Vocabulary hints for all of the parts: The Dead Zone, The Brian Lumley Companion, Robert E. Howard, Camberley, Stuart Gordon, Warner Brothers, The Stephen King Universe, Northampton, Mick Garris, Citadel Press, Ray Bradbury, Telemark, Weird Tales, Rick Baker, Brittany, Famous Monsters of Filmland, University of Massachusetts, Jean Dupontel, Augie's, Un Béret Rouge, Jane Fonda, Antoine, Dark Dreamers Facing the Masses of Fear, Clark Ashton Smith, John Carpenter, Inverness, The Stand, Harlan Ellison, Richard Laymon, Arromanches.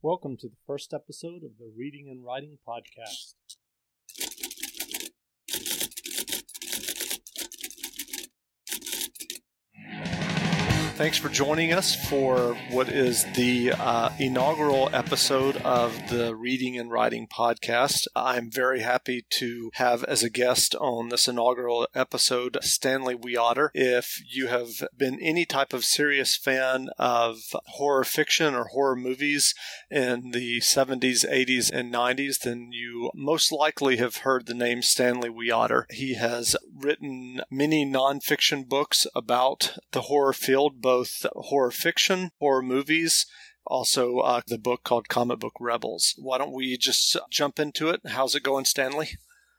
Welcome to the first episode of the Reading and Writing Podcast. Thanks for joining us for what is the inaugural episode of the Reading and Writing Podcast. I'm very happy to have as a guest on this inaugural episode Stanley Wiater. If you have been any type of serious fan of horror fiction or horror movies in the 70s, 80s, and 90s, then you most likely have heard the name Stanley Wiater. He has written many nonfiction books about the horror field, both horror fiction, horror movies, also the book called Comic Book Rebels. Why don't we just jump into it? How's it going, Stanley?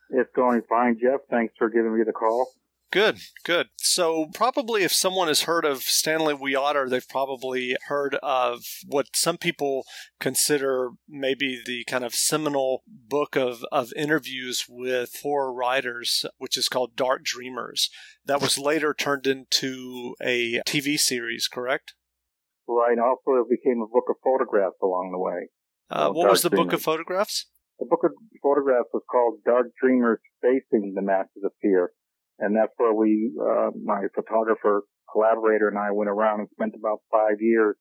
It's going fine, Jeff. Thanks for giving me the call. Good, good. So probably if someone has heard of Stanley Wiater, they've probably heard of what some people consider maybe the kind of seminal book of interviews with horror writers, which is called Dark Dreamers. That was later turned into a TV series, correct? Right. Also, it became a book of photographs along the way. What was the book of photographs? The book of photographs was called Dark Dreamers Facing the Masses of Fear. And that's where we, my photographer collaborator and I went around and spent about 5 years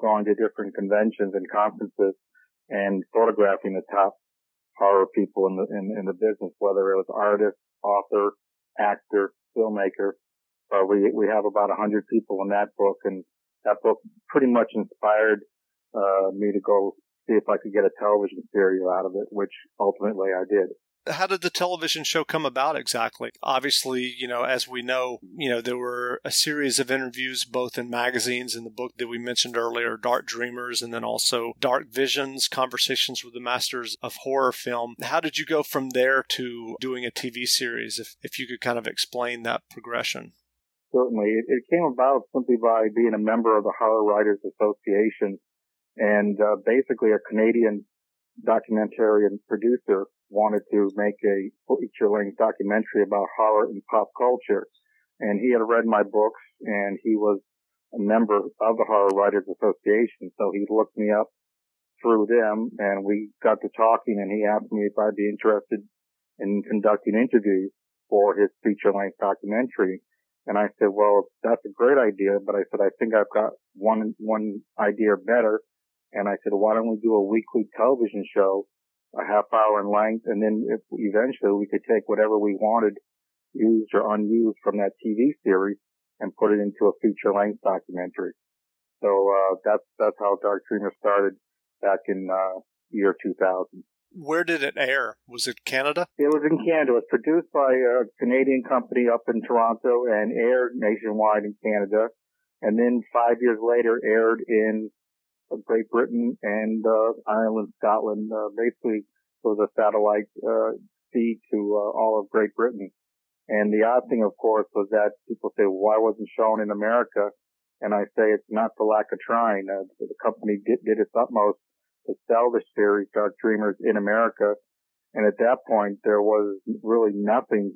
going to different conventions and conferences and photographing the top horror people in the business, whether it was artist, author, actor, filmmaker. We have about 100 people in that book, and that book pretty much inspired, me to go see if I could get a television series out of it, which ultimately I did. How did the television show come about exactly? Obviously, as we know, there were a series of interviews both in magazines and the book that we mentioned earlier, Dark Dreamers, and then also Dark Visions, Conversations with the Masters of Horror Film. How did you go from there to doing a TV series, if you could kind of explain that progression? Certainly. It came about simply by being a member of the Horror Writers Association and basically a Canadian documentary and producer wanted to make a feature-length documentary about horror and pop culture. And he had read my books, and he was a member of the Horror Writers Association, so he looked me up through them, and we got to talking, and he asked me if I'd be interested in conducting interviews for his feature-length documentary. And I said, well, that's a great idea, but I said, I think I've got one idea better. And I said, why don't we do a weekly television show, a half hour in length, and then eventually we could take whatever we wanted, used or unused from that TV series, and put it into a feature-length documentary. So that's how Dark Dreamer started back in year 2000. Where did it air? Was it Canada? It was in Canada. It was produced by a Canadian company up in Toronto and aired nationwide in Canada, and then 5 years later aired in Great Britain and Ireland, Scotland. Basically, it was a satellite feed to all of Great Britain. And the odd thing, of course, was that people say, why wasn't shown in America? And I say it's not for lack of trying. The company did its utmost to sell the series Dark Dreamers in America. And at that point, there was really nothing,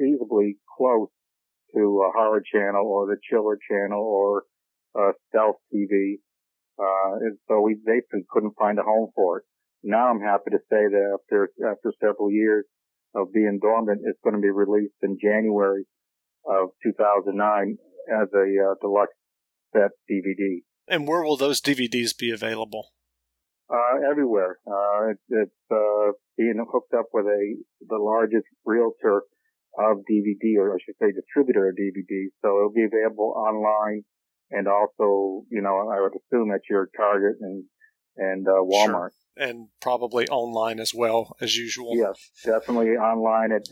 feasibly close to a horror channel or the Chiller channel or Stealth TV. And so we basically couldn't find a home for it. Now I'm happy to say that after several years of being dormant, it's going to be released in January of 2009 as a deluxe set DVD. And where will those DVDs be available? Everywhere. It's being hooked up with the largest realtor of DVD, or I should say distributor of DVD. So it'll be available online and also, I would assume at your Target and Walmart. Sure. And probably online as well, as usual. Yes, definitely online at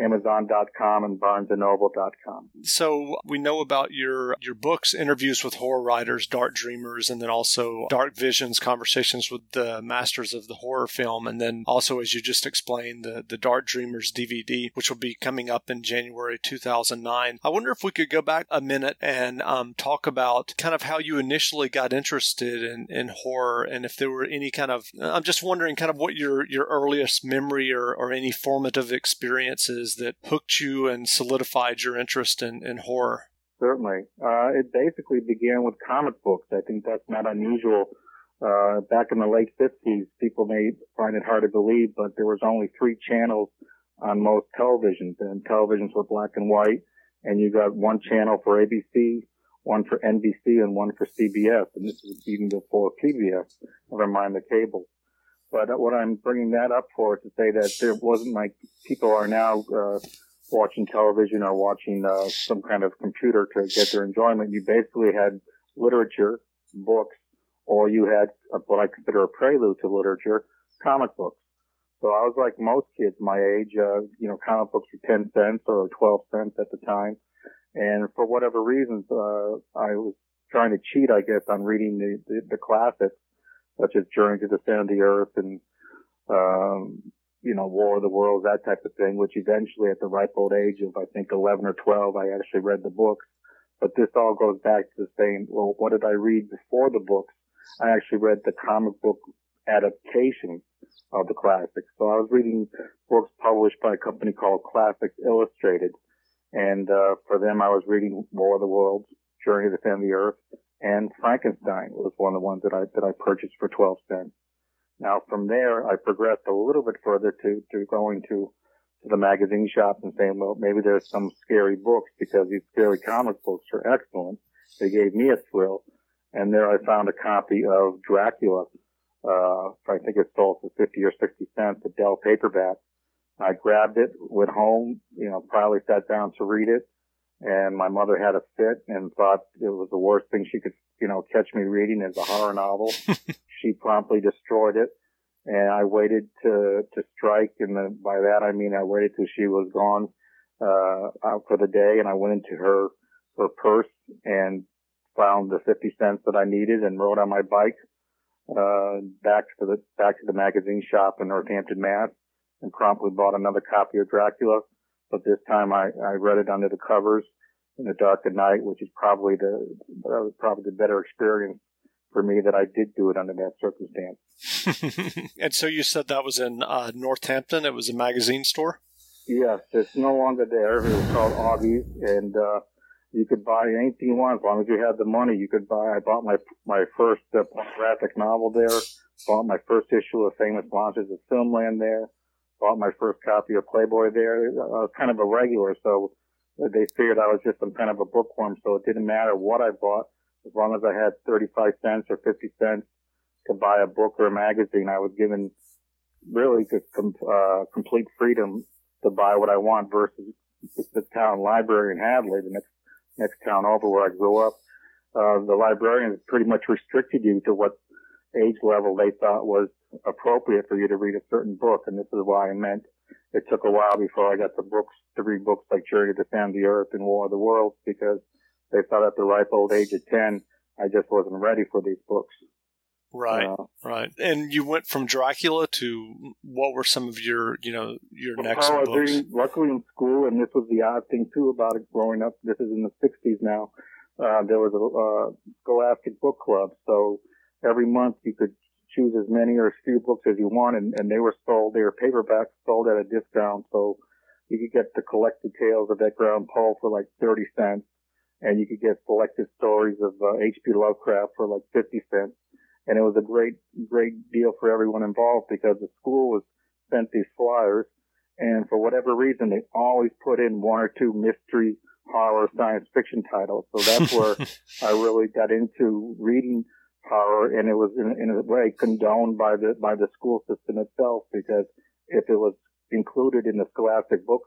Amazon.com and BarnesandNoble.com. So we know about your books, Interviews with Horror Writers, Dark Dreamers, and then also Dark Visions, Conversations with the Masters of the Horror Film, and then also, as you just explained, the Dark Dreamers DVD, which will be coming up in January 2009. I wonder if we could go back a minute and talk about kind of how you initially got interested in horror, and if there were any kind of, I'm just wondering kind of what your earliest memory or any formative experiences that hooked you and solidified your interest in horror? Certainly. It basically began with comic books. I think that's not unusual. Back in the late 50s, people may find it hard to believe, but there was only 3 channels on most televisions, and televisions were black and white, and you got 1 channel for ABC, 1 for NBC, and 1 for CBS, and this is even before PBS, never mind the cable. But what I'm bringing that up for is to say that there wasn't like people are now watching television or watching some kind of computer to get their enjoyment. You basically had literature, books, or you had what I consider a prelude to literature, comic books. So I was like most kids my age, comic books were 10 cents or 12 cents at the time. And for whatever reasons, I was trying to cheat, I guess, on reading the classics, such as Journey to the Center of the Earth and, War of the Worlds, that type of thing, which eventually at the ripe old age of, I think, 11 or 12, I actually read the books. But this all goes back to saying, well, what did I read before the books? I actually read the comic book adaptations of the classics. So I was reading books published by a company called Classics Illustrated. And for them, I was reading War of the Worlds, Journey to the Center of the Earth, and Frankenstein was one of the ones that I purchased for 12 cents. Now, from there, I progressed a little bit further to going to the magazine shop and saying, well, maybe there's some scary books because these scary comic books are excellent. They gave me a thrill. And there I found a copy of Dracula. I think it sold for 50 or 60 cents, a Dell paperback. I grabbed it, went home, probably sat down to read it. And my mother had a fit and thought it was the worst thing she could, catch me reading as a horror novel. She promptly destroyed it. And I waited to strike. And by that, I mean, I waited till she was gone, out for the day. And I went into her purse and found the 50 cents that I needed and rode on my bike, back to the magazine shop in Northampton, Mass. And promptly bought another copy of Dracula. But this time I read it under the covers in the dark of night, which is probably the better experience for me that I did do it under that circumstance. And so you said that was in Northampton. It was a magazine store? Yes. It's no longer there. It was called Augie's. And you could buy anything you want. As long as you had the money, you could buy. I bought my first graphic novel there. Bought my first issue of Famous Monsters of Filmland there. Bought my first copy of Playboy there. I was kind of a regular, so they figured I was just some kind of a bookworm, so it didn't matter what I bought. As long as I had 35 cents or 50 cents to buy a book or a magazine, I was given really just complete freedom to buy what I want versus the town library in Hadley, the next town over where I grew up. The librarians pretty much restricted you to what age level they thought was appropriate for you to read a certain book, and this is why I meant it took a while before I got to read books like Journey to the Center of the Earth and War of the Worlds, because they thought at the ripe old age of 10, I just wasn't ready for these books. Right, right. And you went from Dracula to what were some of your next books? I was reading, luckily in school, and this was the odd thing too about it growing up. This is in the 60s now. There was a Scholastic book club, so every month you could choose as many or as few books as you wanted, and they were sold. They were paperbacks sold at a discount, so you could get the collected tales of Edgar Allan Poe for like 30 cents, and you could get selected stories of H.P. Lovecraft for like 50 cents. And it was a great, great deal for everyone involved because the school was sent these flyers, and for whatever reason, they always put in one or two mystery, horror, science fiction titles. So that's where I really got into reading horror, and it was in a way condoned by the school system itself, because if it was included in the Scholastic book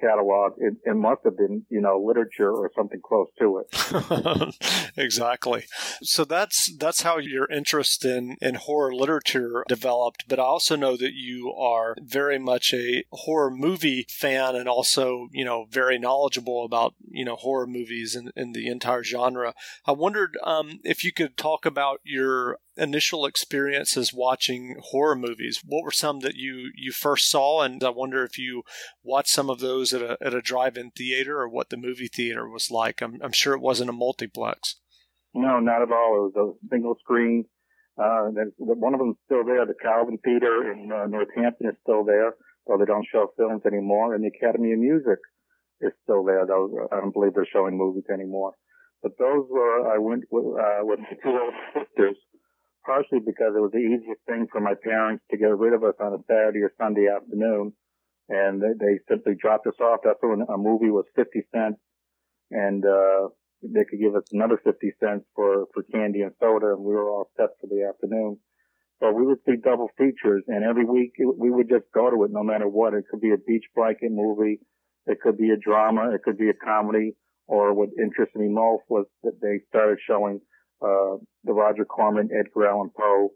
catalog, it must have been, you know, literature or something close to it. Exactly. So that's how your interest in horror literature developed. But I also know that you are very much a horror movie fan, and also, you know, very knowledgeable about, you know, horror movies and the entire genre. I wondered if you could talk about your initial experiences watching horror movies. What were some that you first saw? And I wonder if you watched some of those at a drive-in theater, or what the movie theater was like. I'm sure it wasn't a multiplex. No, not at all. It was a single screen. One of them is still there. The Calvin Theater in Northampton is still there, though they don't show films anymore. And the Academy of Music is still there, though I don't believe they're showing movies anymore. But those were, I went with my two old sisters, partially because it was the easiest thing for my parents to get rid of us on a Saturday or Sunday afternoon. And they simply dropped us off. That's when a movie was 50 cents. And they could give us another 50 cents for candy and soda. And we were all set for the afternoon. So we would see double features. And every week we would just go to it no matter what. It could be a beach blanket movie. It could be a drama. It could be a comedy. Or what interested me most was that they started showing the Roger Corman, Edgar Allan Poe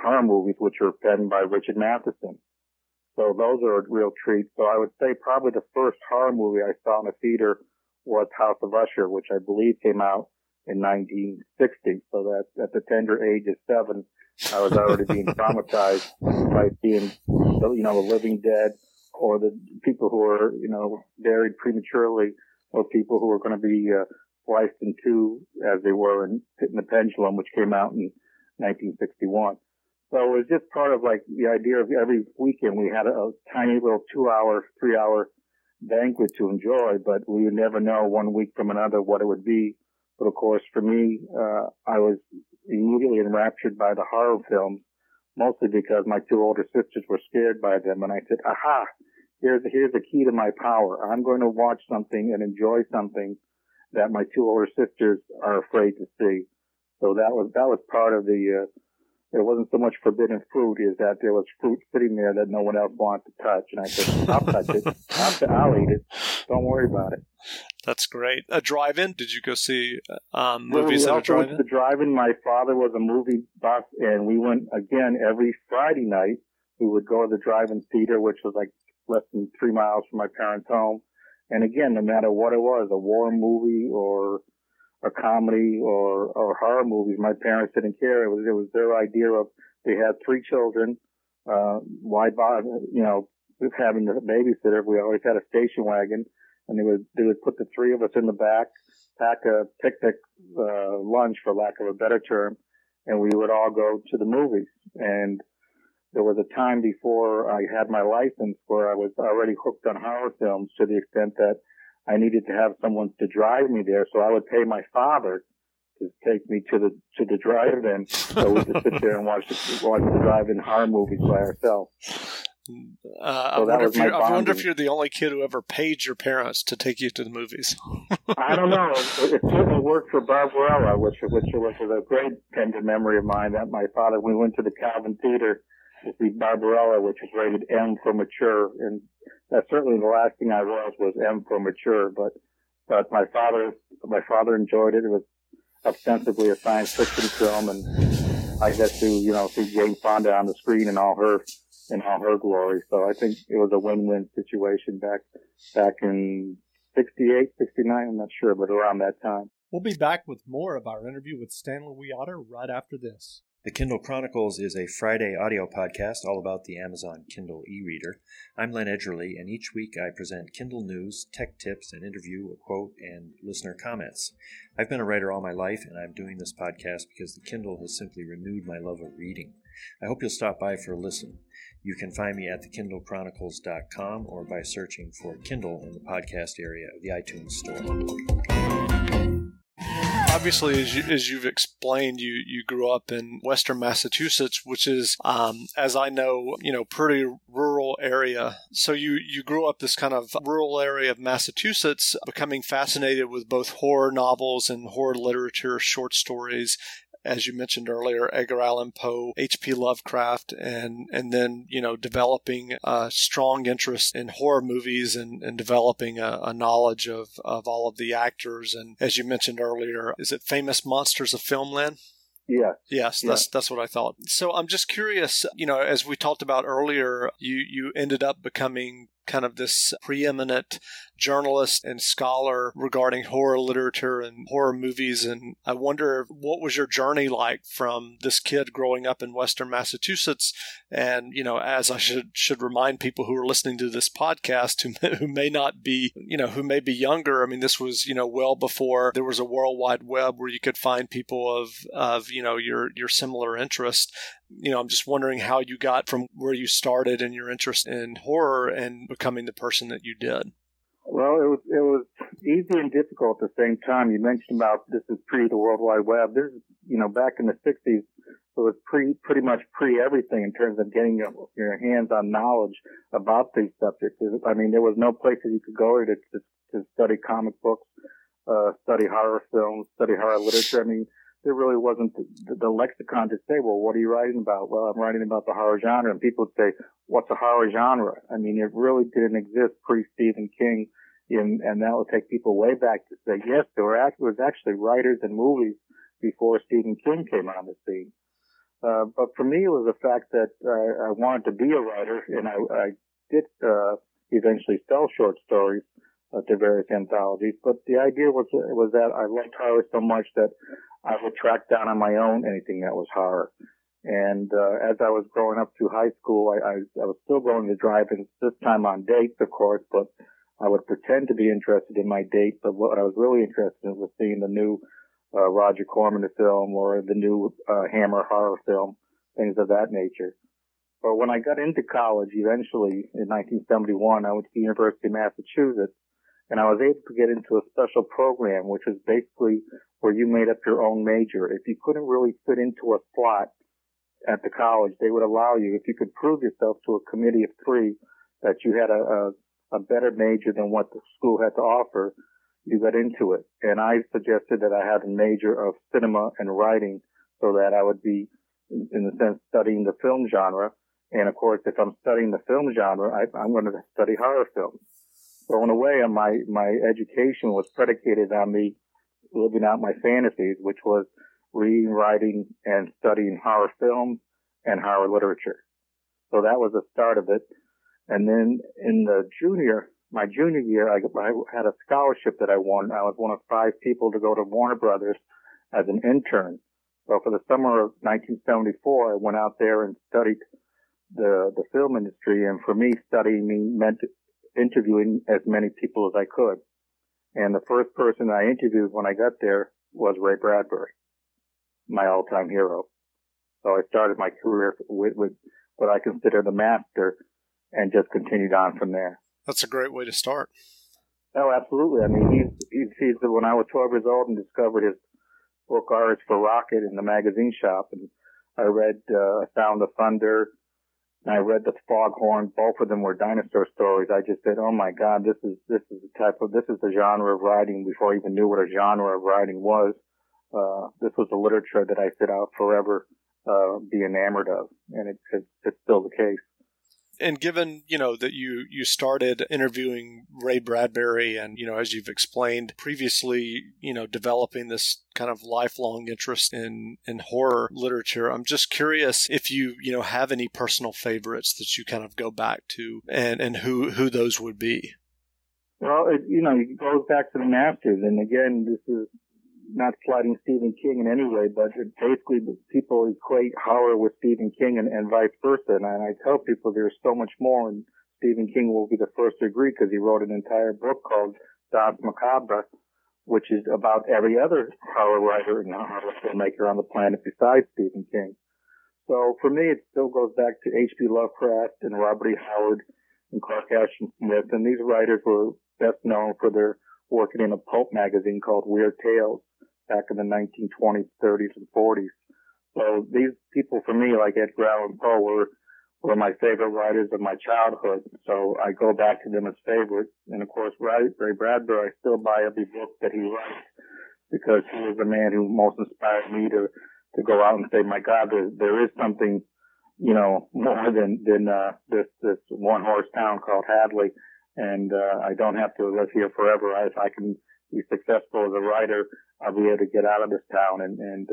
horror movies, which were penned by Richard Matheson. So those are a real treat. So I would say probably the first horror movie I saw in a theater was House of Usher, which I believe came out in 1960. So that at the tender age of 7, I was already being traumatized by seeing, you know, the living dead, or the people who are, you know, buried prematurely, or people who are going to be sliced in two, as they were in Pit and the Pendulum, which came out in 1961. So it was just part of like the idea of every weekend we had a tiny little 2-hour, 3-hour banquet to enjoy, but we would never know one week from another what it would be. But of course, for me, I was immediately enraptured by the horror films, mostly because my two older sisters were scared by them. And I said, aha, here's the key to my power. I'm going to watch something and enjoy something that my two older sisters are afraid to see. So that was part of the, it wasn't so much forbidden fruit, is that there was fruit sitting there that no one else wanted to touch. And I said, I'll touch it. I'll eat it. Don't worry about it. That's great. A drive-in? Did you go see movies at a drive-in? We also went to the drive-in. My father was a movie buff, and we went, again, every Friday night. We would go to the drive-in theater, which was like less than 3 miles from my parents' home. And again, no matter what it was, a war movie or a comedy or horror movies, my parents didn't care. It was their idea of, they had 3 children. Why bother, you know, having a babysitter? We always had a station wagon, and they would put the 3 of us in the back, pack a picnic lunch, for lack of a better term, and we would all go to the movies. And there was a time before I had my license where I was already hooked on horror films, to the extent that I needed to have someone to drive me there, so I would pay my father to take me to the drive-in, so we could sit there and watch the drive-in horror movies by ourselves. So I wonder if you're the only kid who ever paid your parents to take you to the movies. I don't know. It certainly worked for Barbarella, which was a great tender memory of mine. That my father, we went to the Calvin Theater to see Barbarella, which was rated M for mature, and that's certainly the last thing I was M for mature, but my father enjoyed it. It was ostensibly a science fiction film, and I got to, you know, see Jane Fonda on the screen in all her glory. So I think it was a win-win situation back in 68, 69, I'm not sure, but around that time. We'll be back with more of our interview with Stanley Wiater right after this. The Kindle Chronicles is a Friday audio podcast all about the Amazon Kindle e-reader. I'm Len Edgerly, and each week I present Kindle news, tech tips, an interview, a quote, and listener comments. I've been a writer all my life, and I'm doing this podcast because the Kindle has simply renewed my love of reading. I hope you'll stop by for a listen. You can find me at thekindlechronicles.com or by searching for Kindle in the podcast area of the iTunes store. Obviously, as you've explained, you grew up in Western Massachusetts, which is, as I know, pretty rural area. So you grew up this kind of rural area of Massachusetts, becoming fascinated with both horror novels and horror literature, short stories. As you mentioned earlier, Edgar Allan Poe, H.P. Lovecraft, and then, developing a strong interest in horror movies and developing a knowledge of all of the actors. And as you mentioned earlier, is it Famous Monsters of Filmland? Yeah. Yes, that's what I thought. So I'm just curious, as we talked about earlier, you ended up becoming kind of this preeminent journalist and scholar regarding horror literature and horror movies. And I wonder, what was your journey like from this kid growing up in Western Massachusetts? And, as I should remind people who are listening to this podcast who may not be, who may be younger. I mean, this was, well before there was a World Wide Web where you could find people of your similar interest. I'm just wondering how you got from where you started and your interest in horror and becoming the person that you did. Well, it was easy and difficult at the same time. You mentioned about this is pre the World Wide Web. This is, back in the 60s, it was pretty much everything in terms of getting your hands on knowledge about these subjects. I mean, there was no place that you could go to study comic books, study horror films, study horror literature. I mean, there really wasn't the lexicon to say, well, what are you writing about? Well, I'm writing about the horror genre. And people would say, what's a horror genre? I mean, it really didn't exist pre-Stephen King. And that would take people way back to say, yes, there was actually writers and movies before Stephen King came on the scene. But for me, it was the fact that I wanted to be a writer. And I did eventually sell short stories to various anthologies. But the idea was that I liked horror so much that I would track down on my own anything that was horror. And as I was growing up through high school, I was still going to drive-ins, this time on dates, of course, but I would pretend to be interested in my date. But what I was really interested in was seeing the new Roger Corman film or the new Hammer horror film, things of that nature. But when I got into college, eventually, in 1971, I went to the University of Massachusetts, and I was able to get into a special program, which was basically where you made up your own major. If you couldn't really fit into a slot at the college, they would allow you, if you could prove yourself to a committee of three, that you had a better major than what the school had to offer, you got into it. And I suggested that I had a major of cinema and writing so that I would be, in a sense, studying the film genre. And, of course, if I'm studying the film genre, I'm going to study horror films. So in a way, my education was predicated on me living out my fantasies, which was reading, writing, and studying horror films and horror literature. So that was the start of it. And then in my junior year, I had a scholarship that I won. I was one of 5 people to go to Warner Brothers as an intern. So for the summer of 1974, I went out there and studied the film industry. And for me, studying meant interviewing as many people as I could. And the first person I interviewed when I got there was Ray Bradbury, my all-time hero. So I started my career with what I consider the master and just continued on from there. That's a great way to start. Oh, absolutely. I mean, he's when I was 12 years old and discovered his book, Ours for Rocket, in the magazine shop. And I read Sound of Thunder, and I read The Foghorn. Both of them were dinosaur stories. I just said, oh my God, this is the genre of writing before I even knew what a genre of writing was. This was the literature that I said I'll forever be enamored of, and it's still the case. And given, that you started interviewing Ray Bradbury and, as you've explained previously, developing this kind of lifelong interest in horror literature, I'm just curious if you, have any personal favorites that you kind of go back to and who those would be. Well, it goes back to the masters. And again, this is not slighting Stephen King in any way, but basically people equate horror with Stephen King and vice versa. And I tell people there's so much more, and Stephen King will be the first to agree because he wrote an entire book called Danse Macabre, which is about every other horror writer and horror filmmaker on the planet besides Stephen King. So for me, it still goes back to H.P. Lovecraft and Robert E. Howard and Clark Ashton Smith, and these writers were best known for their working in a pulp magazine called Weird Tales back in the 1920s, 30s, and 40s. So these people, for me, like Edgar Allan Poe, were my favorite writers of my childhood. So I go back to them as favorites. And, of course, Ray Bradbury, I still buy every book that he writes because he was the man who most inspired me to go out and say, my God, there is something, you know, more than this one-horse town called Hadley. And I don't have to live here forever. If I can be successful as a writer, I'll be able to get out of this town and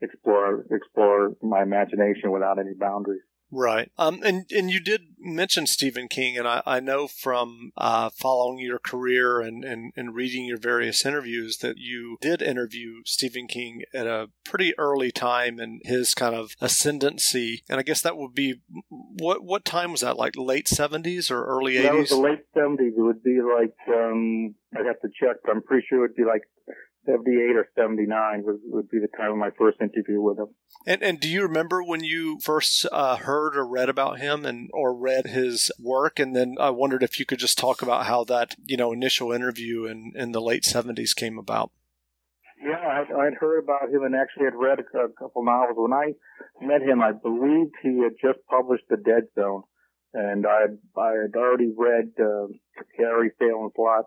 explore my imagination without any boundaries. Right. And you did mention Stephen King, and I know from following your career and reading your various interviews that you did interview Stephen King at a pretty early time in his kind of ascendancy. And I guess that would be, what time was that, like late 70s or early 80s? That was the late 70s. It would be like, I'd have to check, but I'm pretty sure it would be like 78 or 79 would be the time of my first interview with him. And do you remember when you first heard or read about him or read his work? And then I wondered if you could just talk about how that, you know, initial interview in the late 70s came about. Yeah, I'd heard about him and actually had read a couple novels. When I met him, I believed he had just published The Dead Zone. And I had already read Harry Salem's Lot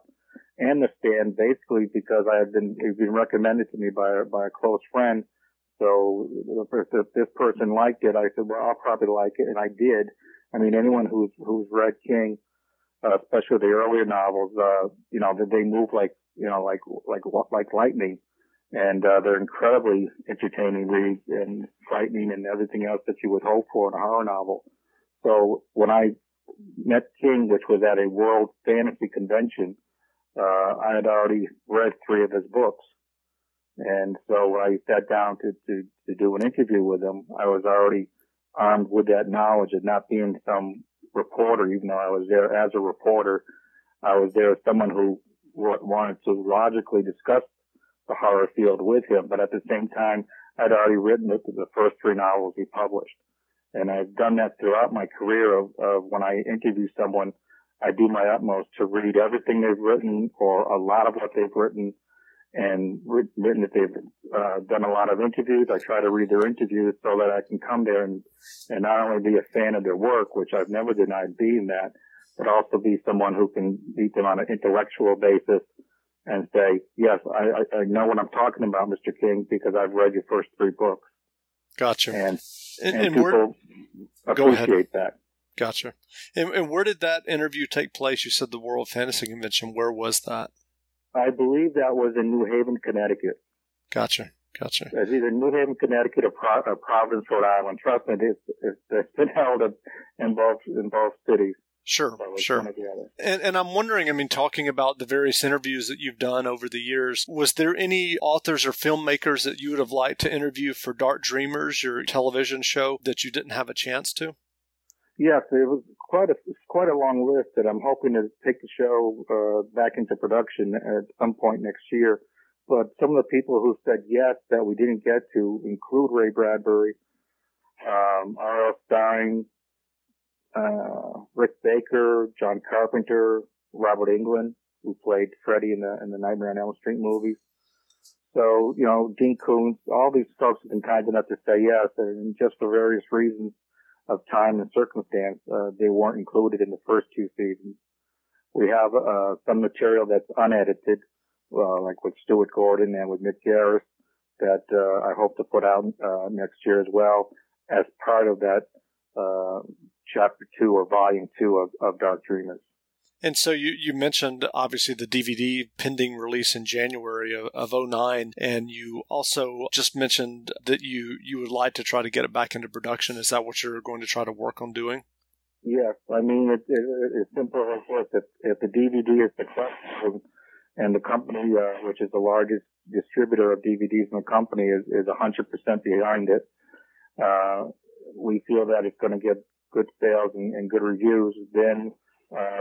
and The Stand, basically because it had been recommended to me by a close friend. So if this person liked it, I said, well, I'll probably like it, and I did. I mean, anyone who's read King, especially the earlier novels, you know, they move like lightning, and they're incredibly entertaining reads and frightening and everything else that you would hope for in a horror novel. So when I met King, which was at a World Fantasy Convention, I had already read three of his books. And so when I sat down to do an interview with him, I was already armed with that knowledge of not being some reporter, even though I was there as a reporter. I was there as someone who wanted to logically discuss the horror field with him. But at the same time, I'd already written the first three novels he published. And I've done that throughout my career of when I interview someone, I do my utmost to read everything they've written or a lot of what they've written, and written if they've done a lot of interviews. I try to read their interviews so that I can come there and not only be a fan of their work, which I've never denied being that, but also be someone who can meet them on an intellectual basis and say, yes, I know what I'm talking about, Mr. King, because I've read your first three books. Gotcha. And people appreciate that. Gotcha. And where did that interview take place? You said the World Fantasy Convention. Where was that? I believe that was in New Haven, Connecticut. Gotcha. It's either New Haven, Connecticut or Providence, Rhode Island. Trust me, it's been held in both cities. Sure. And I'm wondering, I mean, talking about the various interviews that you've done over the years, was there any authors or filmmakers that you would have liked to interview for Dark Dreamers, your television show, that you didn't have a chance to? Yes, it was quite a long list that I'm hoping to take the show back into production at some point next year. But some of the people who said yes that we didn't get to include Ray Bradbury, R.L. Stein, Rick Baker, John Carpenter, Robert Englund, who played Freddy in the Nightmare on Elm Street movies. So, you know, Dean Koontz, all these folks have been kind enough to say yes, and just for various reasons of time and circumstance, they weren't included in the first two seasons. We have some material that's unedited, like with Stuart Gordon and with Mick Garris, that I hope to put out next year as well as part of that Chapter 2 or Volume 2 of Dark Dreamers. And so you mentioned, obviously, the DVD pending release in January of 2009, and you also just mentioned that you would like to try to get it back into production. Is that what you're going to try to work on doing? Yes. I mean, it's simple as if the DVD is successful and the company, which is the largest distributor of DVDs in the company is 100% behind it. We feel that it's going to get good sales and good reviews. Then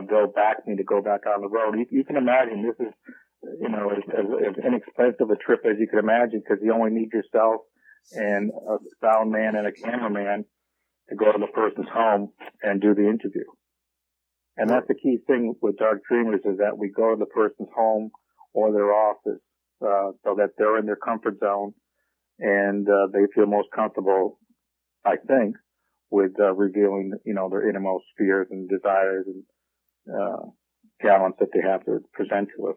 they'll back me to go back on the road. You can imagine this is, you know, as inexpensive a trip as you could imagine, because you only need yourself and a sound man and a cameraman to go to the person's home and do the interview. And that's the key thing with Dark Dreamers, is that we go to the person's home or their office, so that they're in their comfort zone and they feel most comfortable, I think, with revealing, you know, their innermost fears and desires and talents that they have to present to us.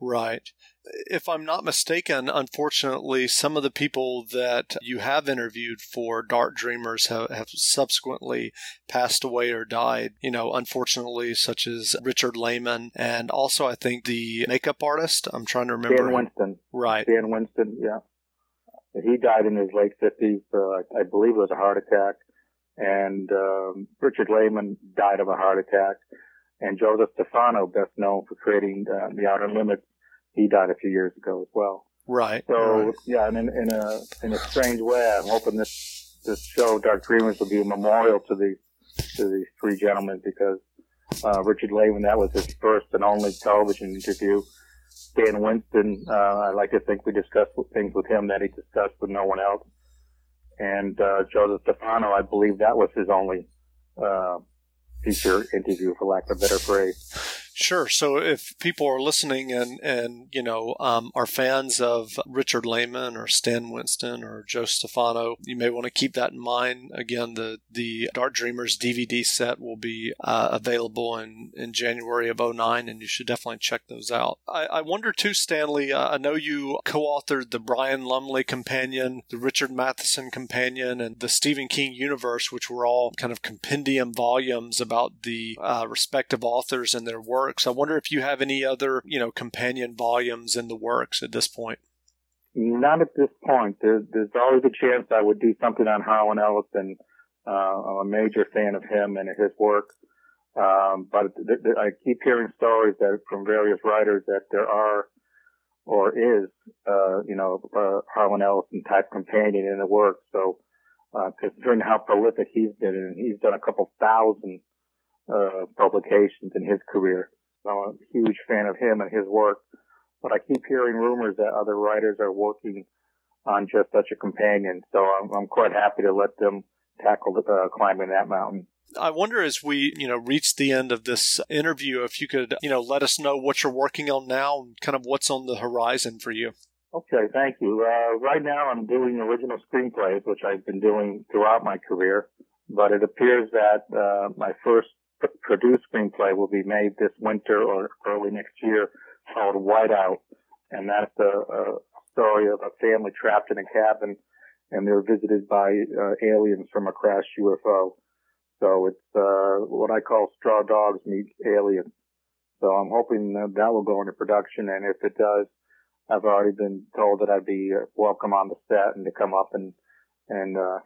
Right. If I'm not mistaken, unfortunately, some of the people that you have interviewed for Dark Dreamers have subsequently passed away or died, you know, unfortunately, such as Richard Laymon and also, I think, the makeup artist. I'm trying to remember. Stan Winston. Right. Stan Winston, yeah. He died in his late 50s. I believe it was a heart attack. And Richard Laymon died of a heart attack. And Joseph Stefano, best known for creating The Outer Limits, he died a few years ago as well. Right. So, right. Yeah, and in a strange way, I'm hoping this show, Dark Dreamers, will be a memorial to these three gentlemen, because Richard Laymon, that was his first and only television interview. Stan Winston, I like to think we discussed things with him that he discussed with no one else. And Joseph Stefano, I believe that was his only feature interview, for lack of a better phrase. Sure. So if people are listening and you know, are fans of Richard Laymon or Stan Winston or Joe Stefano, you may want to keep that in mind. Again, the Dark Dreamers DVD set will be available in January of 2009, and you should definitely check those out. I wonder too, Stanley, I know you co-authored the Brian Lumley Companion, the Richard Matheson Companion, and the Stephen King Universe, which were all kind of compendium volumes about the respective authors and their work. I wonder if you have any other, you know, companion volumes in the works at this point. Not at this point. There's always a chance I would do something on Harlan Ellison. I'm a major fan of him and his work. But I keep hearing stories that from various writers that there are or is, you know, Harlan Ellison type companion in the works. So considering how prolific he's been, and he's done a couple thousand publications in his career. I'm a huge fan of him and his work, but I keep hearing rumors that other writers are working on just such a companion, so I'm quite happy to let them tackle climbing that mountain. I wonder, as we, you know, reach the end of this interview, if you could, you know, let us know what you're working on now and kind of what's on the horizon for you. Okay, thank you. Right now I'm doing original screenplays, which I've been doing throughout my career, but it appears that my first produced screenplay will be made this winter or early next year, called Whiteout, and that's a story of a family trapped in a cabin, and they're visited by aliens from a crashed UFO. So it's what I call Straw Dogs Meets Aliens. So I'm hoping that will go into production, and if it does, I've already been told that I'd be welcome on the set and to come up and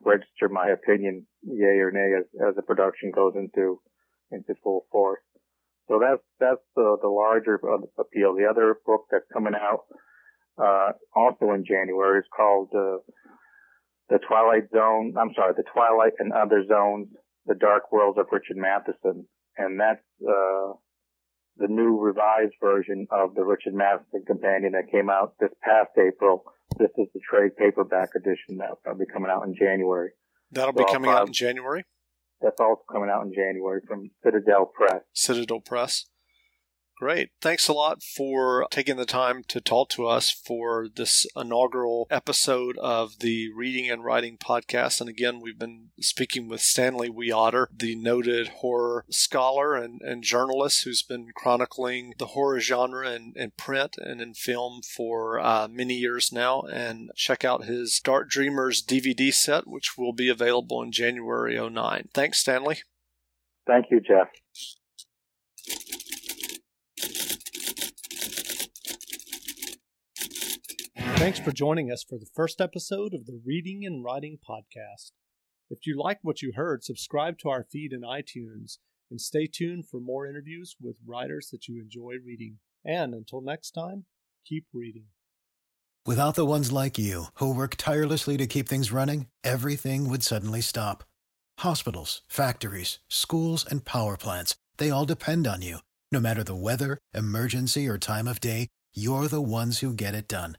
register my opinion, yay or nay, as the production goes into full force. So that's the larger appeal. The other book that's coming out also in January is called The Twilight Zone. I'm sorry, The Twilight and Other Zones: The Dark Worlds of Richard Matheson, and that's the new revised version of the Richard Matheson Companion that came out this past April. This is the trade paperback edition that'll be coming out in January. That'll be coming out in January. That's also coming out in January from Citadel Press. Citadel Press. Great. Thanks a lot for taking the time to talk to us for this inaugural episode of the Reading and Writing Podcast. And again, we've been speaking with Stanley Wiater, the noted horror scholar and journalist who's been chronicling the horror genre in print and in film for many years now. And check out his Dark Dreamers DVD set, which will be available in January 2009. Thanks, Stanley. Thank you, Jeff. Thanks for joining us for the first episode of the Reading and Writing Podcast. If you like what you heard, subscribe to our feed in iTunes and stay tuned for more interviews with writers that you enjoy reading. And until next time, keep reading. Without the ones like you, who work tirelessly to keep things running, everything would suddenly stop. Hospitals, factories, schools, and power plants, they all depend on you. No matter the weather, emergency, or time of day, you're the ones who get it done.